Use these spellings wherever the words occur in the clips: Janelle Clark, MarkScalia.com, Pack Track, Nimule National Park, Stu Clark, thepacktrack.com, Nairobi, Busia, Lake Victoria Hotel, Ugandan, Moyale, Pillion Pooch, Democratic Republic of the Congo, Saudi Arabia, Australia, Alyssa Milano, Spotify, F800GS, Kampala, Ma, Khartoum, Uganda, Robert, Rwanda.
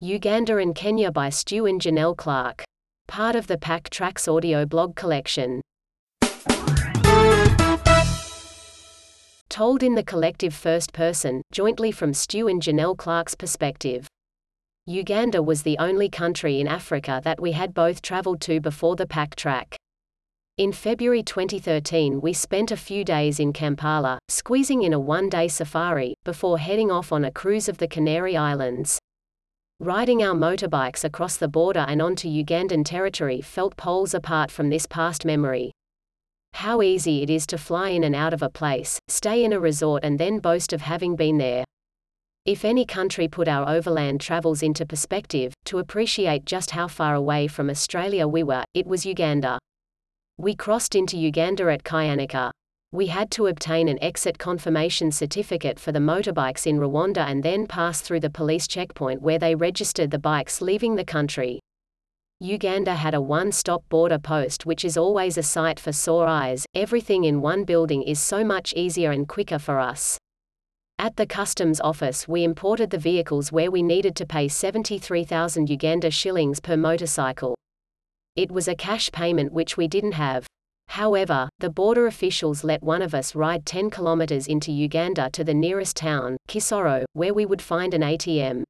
Uganda and Kenya by Stu and Janelle Clark. Part of the Pack Track's audio blog collection. Told in the collective first person, jointly from Stu and Janelle Clark's perspective. Uganda was the only country in Africa that we had both traveled to before the Pack Track. In February 2013 we spent a few days in Kampala, squeezing in a one-day safari, before heading off on a cruise of the Canary Islands. Riding our motorbikes across the border and onto Ugandan territory felt poles apart from this past memory. How easy it is to fly in and out of a place, stay in a resort and then boast of having been there. If any country put our overland travels into perspective, to appreciate just how far away from Australia we were, it was Uganda. We crossed into Uganda at Kyanika. We had to obtain an exit confirmation certificate for the motorbikes in Rwanda and then pass through the police checkpoint where they registered the bikes leaving the country. Uganda had a one-stop border post which is always a sight for sore eyes. Everything in one building is so much easier and quicker for us. At the customs office we imported the vehicles where we needed to pay 73,000 Uganda shillings per motorcycle. It was a cash payment which we didn't have. However, the border officials let one of us ride 10 kilometers into Uganda to the nearest town, Kisoro, where we would find an ATM.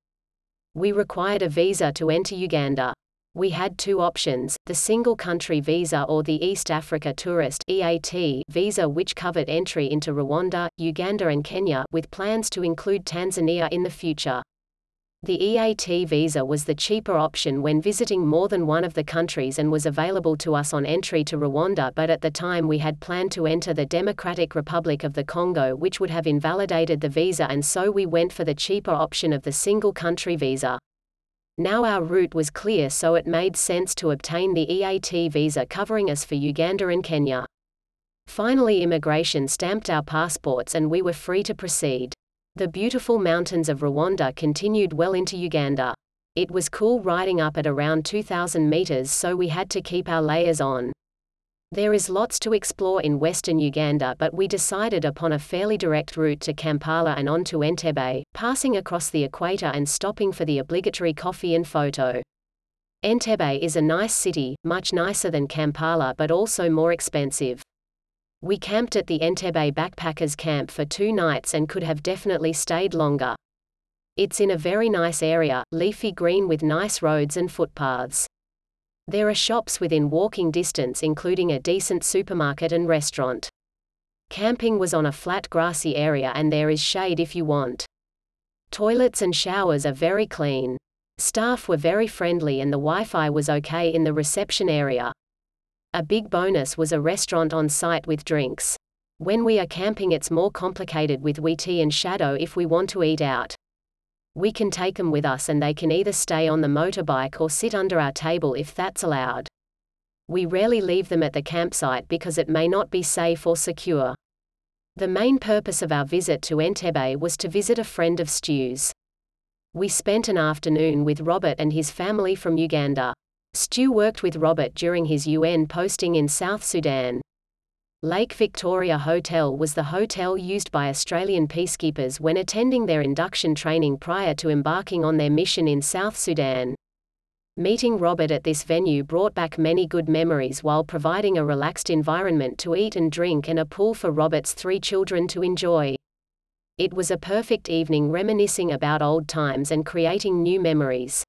We required a visa to enter Uganda. We had two options, the single country visa or the East Africa Tourist EAT visa, which covered entry into Rwanda, Uganda and Kenya, with plans to include Tanzania in the future. The EAT visa was the cheaper option when visiting more than one of the countries and was available to us on entry to Rwanda, but at the time we had planned to enter the Democratic Republic of the Congo, which would have invalidated the visa, and so we went for the cheaper option of the single country visa. Now our route was clear, so it made sense to obtain the EAT visa covering us for Uganda and Kenya. Finally, immigration stamped our passports and we were free to proceed. The beautiful mountains of Rwanda continued well into Uganda. It was cool riding up at around 2,000 meters, so we had to keep our layers on. There is lots to explore in western Uganda, but we decided upon a fairly direct route to Kampala and on to Entebbe, passing across the equator and stopping for the obligatory coffee and photo. Entebbe is a nice city, much nicer than Kampala but also more expensive. We camped at the Entebbe Backpackers Camp for 2 nights and could have definitely stayed longer. It's in a very nice area, leafy green with nice roads and footpaths. There are shops within walking distance including a decent supermarket and restaurant. Camping was on a flat grassy area and there is shade if you want. Toilets and showers are very clean. Staff were very friendly and the Wi-Fi was okay in the reception area. A big bonus was a restaurant on site with drinks. When we are camping it's more complicated with Weetie and Shadow if we want to eat out. We can take them with us and they can either stay on the motorbike or sit under our table if that's allowed. We rarely leave them at the campsite because it may not be safe or secure. The main purpose of our visit to Entebbe was to visit a friend of Stu's. We spent an afternoon with Robert and his family from Uganda. Stu worked with Robert during his UN posting in South Sudan. Lake Victoria Hotel was the hotel used by Australian peacekeepers when attending their induction training prior to embarking on their mission in South Sudan. Meeting Robert at this venue brought back many good memories while providing a relaxed environment to eat and drink and a pool for Robert's 3 children to enjoy. It was a perfect evening reminiscing about old times and creating new memories.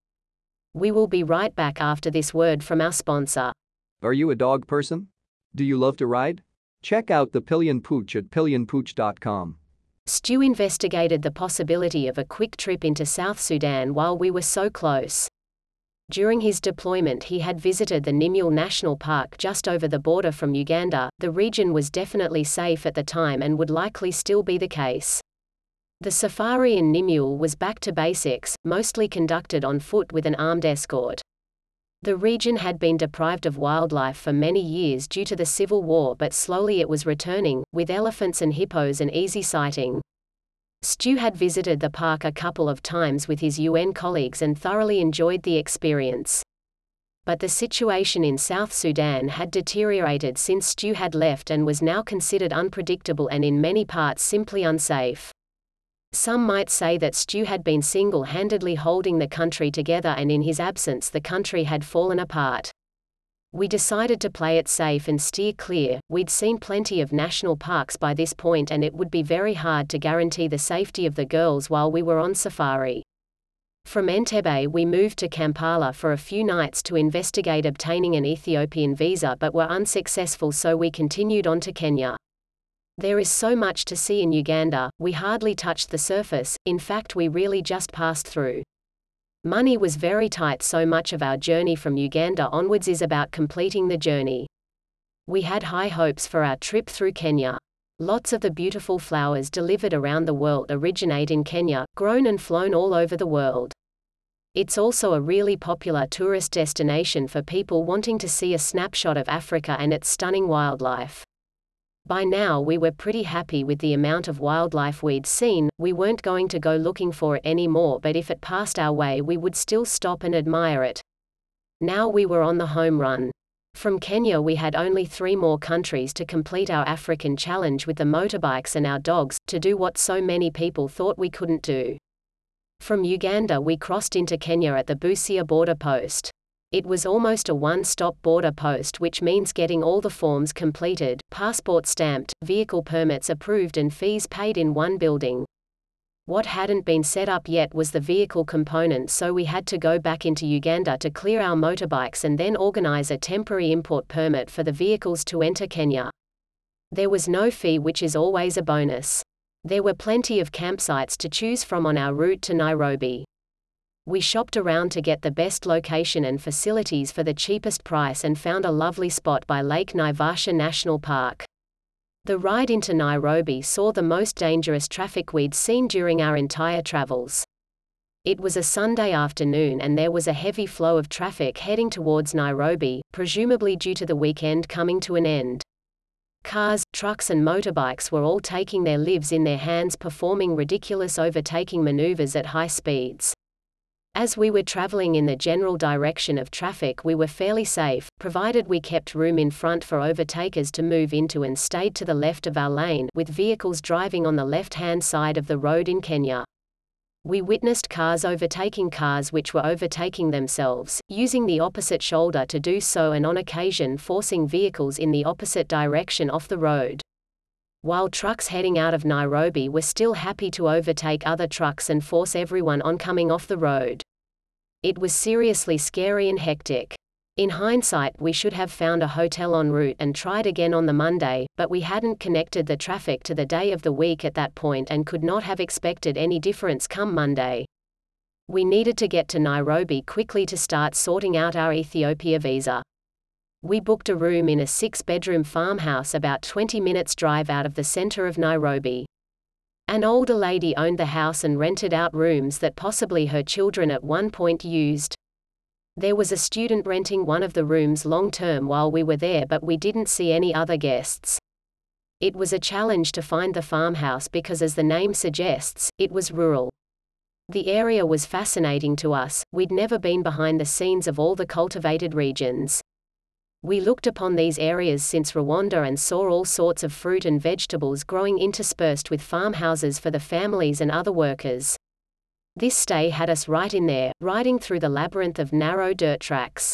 We will be right back after this word from our sponsor. Are you a dog person? Do you love to ride? Check out the Pillion Pooch at pillionpooch.com. Stu investigated the possibility of a quick trip into South Sudan while we were so close. During his deployment he had visited the Nimule National Park just over the border from Uganda. The region was definitely safe at the time and would likely still be the case. The safari in Nimule was back to basics, mostly conducted on foot with an armed escort. The region had been deprived of wildlife for many years due to the civil war, but slowly it was returning, with elephants and hippos an easy sighting. Stu had visited the park a couple of times with his UN colleagues and thoroughly enjoyed the experience. But the situation in South Sudan had deteriorated since Stu had left and was now considered unpredictable and in many parts simply unsafe. Some might say that Stu had been single-handedly holding the country together, and in his absence the country had fallen apart. We decided to play it safe and steer clear. We'd seen plenty of national parks by this point, and it would be very hard to guarantee the safety of the girls while we were on safari. From Entebbe we moved to Kampala for a few nights to investigate obtaining an Ethiopian visa, but were unsuccessful, so we continued on to Kenya. There is so much to see in Uganda, we hardly touched the surface. In fact, we really just passed through. Money was very tight, so much of our journey from Uganda onwards is about completing the journey. We had high hopes for our trip through Kenya. Lots of the beautiful flowers delivered around the world originate in Kenya, grown and flown all over the world. It's also a really popular tourist destination for people wanting to see a snapshot of Africa and its stunning wildlife. By now we were pretty happy with the amount of wildlife we'd seen. We weren't going to go looking for it anymore, but if it passed our way we would still stop and admire it. Now we were on the home run. From Kenya we had only 3 more countries to complete our African challenge with the motorbikes and our dogs, to do what so many people thought we couldn't do. From Uganda we crossed into Kenya at the Busia border post. It was almost a one-stop border post, which means getting all the forms completed, passport stamped, vehicle permits approved and fees paid in one building. What hadn't been set up yet was the vehicle component, so we had to go back into Uganda to clear our motorbikes and then organize a temporary import permit for the vehicles to enter Kenya. There was no fee, which is always a bonus. There were plenty of campsites to choose from on our route to Nairobi. We shopped around to get the best location and facilities for the cheapest price and found a lovely spot by Lake Naivasha National Park. The ride into Nairobi saw the most dangerous traffic we'd seen during our entire travels. It was a Sunday afternoon and there was a heavy flow of traffic heading towards Nairobi, presumably due to the weekend coming to an end. Cars, trucks and motorbikes were all taking their lives in their hands, performing ridiculous overtaking maneuvers at high speeds. As we were traveling in the general direction of traffic we were fairly safe, provided we kept room in front for overtakers to move into and stayed to the left of our lane, with vehicles driving on the left-hand side of the road in Kenya. We witnessed cars overtaking cars which were overtaking themselves, using the opposite shoulder to do so, and on occasion forcing vehicles in the opposite direction off the road. While trucks heading out of Nairobi were still happy to overtake other trucks and force everyone on coming off the road. It was seriously scary and hectic. In hindsight, we should have found a hotel en route and tried again on the Monday, but we hadn't connected the traffic to the day of the week at that point and could not have expected any difference come Monday. We needed to get to Nairobi quickly to start sorting out our Ethiopia visa. We booked a room in a 6-bedroom farmhouse about 20 minutes drive out of the center of Nairobi. An older lady owned the house and rented out rooms that possibly her children at one point used. There was a student renting one of the rooms long-term while we were there, but we didn't see any other guests. It was a challenge to find the farmhouse because, as the name suggests, it was rural. The area was fascinating to us. We'd never been behind the scenes of all the cultivated regions. We looked upon these areas since Rwanda and saw all sorts of fruit and vegetables growing interspersed with farmhouses for the families and other workers. This stay had us right in there, riding through the labyrinth of narrow dirt tracks.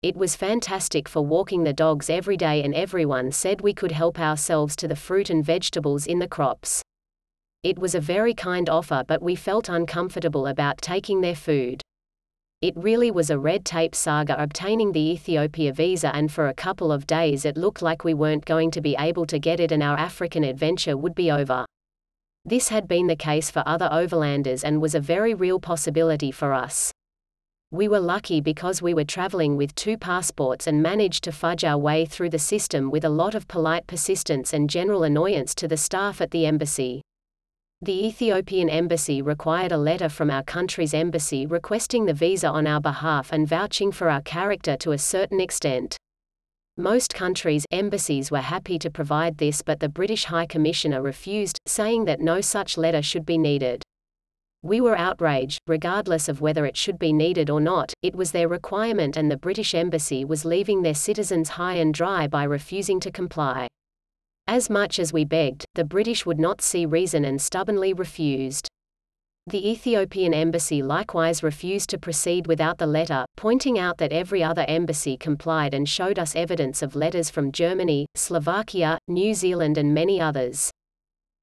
It was fantastic for walking the dogs every day, and everyone said we could help ourselves to the fruit and vegetables in the crops. It was a very kind offer, but we felt uncomfortable about taking their food. It really was a red tape saga obtaining the Ethiopia visa, and for a couple of days it looked like we weren't going to be able to get it and our African adventure would be over. This had been the case for other overlanders and was a very real possibility for us. We were lucky because we were traveling with 2 passports and managed to fudge our way through the system with a lot of polite persistence and general annoyance to the staff at the embassy. The Ethiopian embassy required a letter from our country's embassy requesting the visa on our behalf and vouching for our character to a certain extent. Most countries' embassies were happy to provide this, but the British High Commissioner refused, saying that no such letter should be needed. We were outraged. Regardless of whether it should be needed or not, it was their requirement, and the British embassy was leaving their citizens high and dry by refusing to comply. As much as we begged, the British would not see reason and stubbornly refused. The Ethiopian embassy likewise refused to proceed without the letter, pointing out that every other embassy complied and showed us evidence of letters from Germany, Slovakia, New Zealand and many others.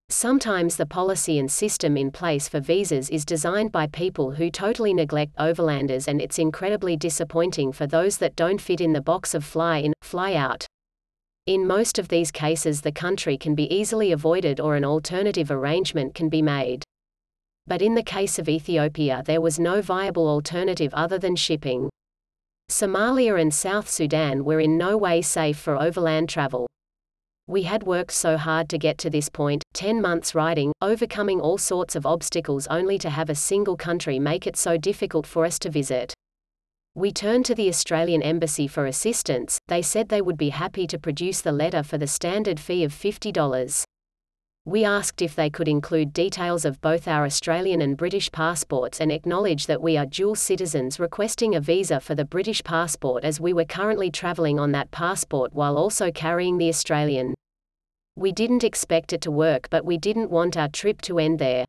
Sometimes the policy and system in place for visas is designed by people who totally neglect overlanders, and it's incredibly disappointing for those that don't fit in the box of fly in, fly out. In most of these cases the country can be easily avoided or an alternative arrangement can be made. But in the case of Ethiopia there was no viable alternative other than shipping. Somalia and South Sudan were in no way safe for overland travel. We had worked so hard to get to this point, 10 months riding, overcoming all sorts of obstacles, only to have a single country make it so difficult for us to visit. We turned to the Australian Embassy for assistance. They said they would be happy to produce the letter for the standard fee of $50. We asked if they could include details of both our Australian and British passports and acknowledge that we are dual citizens requesting a visa for the British passport, as we were currently travelling on that passport while also carrying the Australian. We didn't expect it to work, but we didn't want our trip to end there.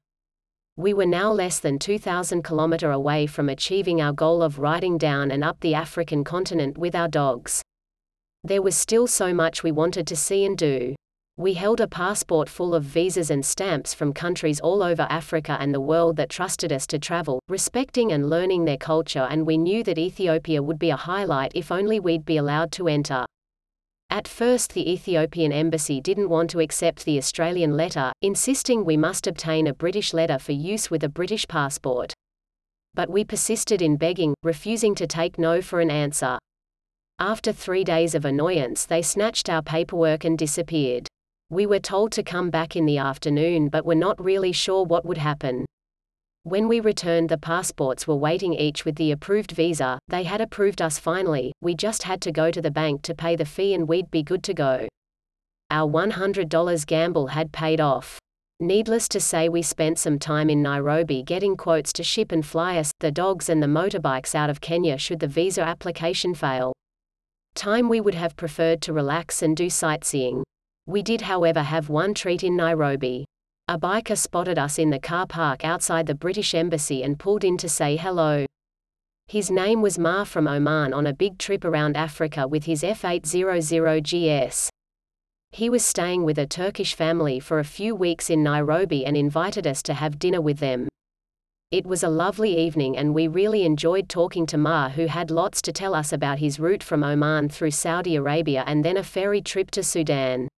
We were now less than 2,000 km away from achieving our goal of riding down and up the African continent with our dogs. There was still so much we wanted to see and do. We held a passport full of visas and stamps from countries all over Africa and the world that trusted us to travel, respecting and learning their culture, and we knew that Ethiopia would be a highlight if only we'd be allowed to enter. At first the Ethiopian embassy didn't want to accept the Australian letter, insisting we must obtain a British letter for use with a British passport. But we persisted in begging, refusing to take no for an answer. After 3 days of annoyance they snatched our paperwork and disappeared. We were told to come back in the afternoon but were not really sure what would happen. When we returned the passports were waiting, each with the approved visa. They had approved us finally, we just had to go to the bank to pay the fee and we'd be good to go. Our $100 gamble had paid off. Needless to say we spent some time in Nairobi getting quotes to ship and fly us, the dogs and the motorbikes out of Kenya should the visa application fail. Time we would have preferred to relax and do sightseeing. We did however have one treat in Nairobi. A biker spotted us in the car park outside the British Embassy and pulled in to say hello. His name was Ma from Oman, on a big trip around Africa with his F800GS. He was staying with a Turkish family for a few weeks in Nairobi and invited us to have dinner with them. It was a lovely evening and we really enjoyed talking to Ma, who had lots to tell us about his route from Oman through Saudi Arabia and then a ferry trip to Sudan.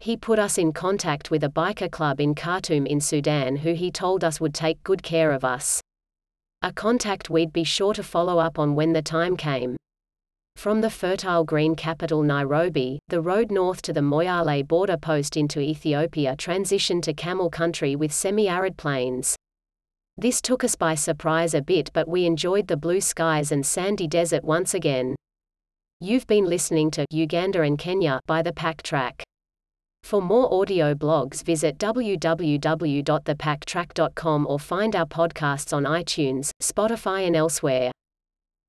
He put us in contact with a biker club in Khartoum in Sudan who he told us would take good care of us. A contact we'd be sure to follow up on when the time came. From the fertile green capital Nairobi, the road north to the Moyale border post into Ethiopia transitioned to camel country with semi-arid plains. This took us by surprise a bit, but we enjoyed the blue skies and sandy desert once again. You've been listening to Uganda and Kenya by the Pack Track. For more audio blogs visit www.thepacktrack.com or find our podcasts on iTunes, Spotify and elsewhere.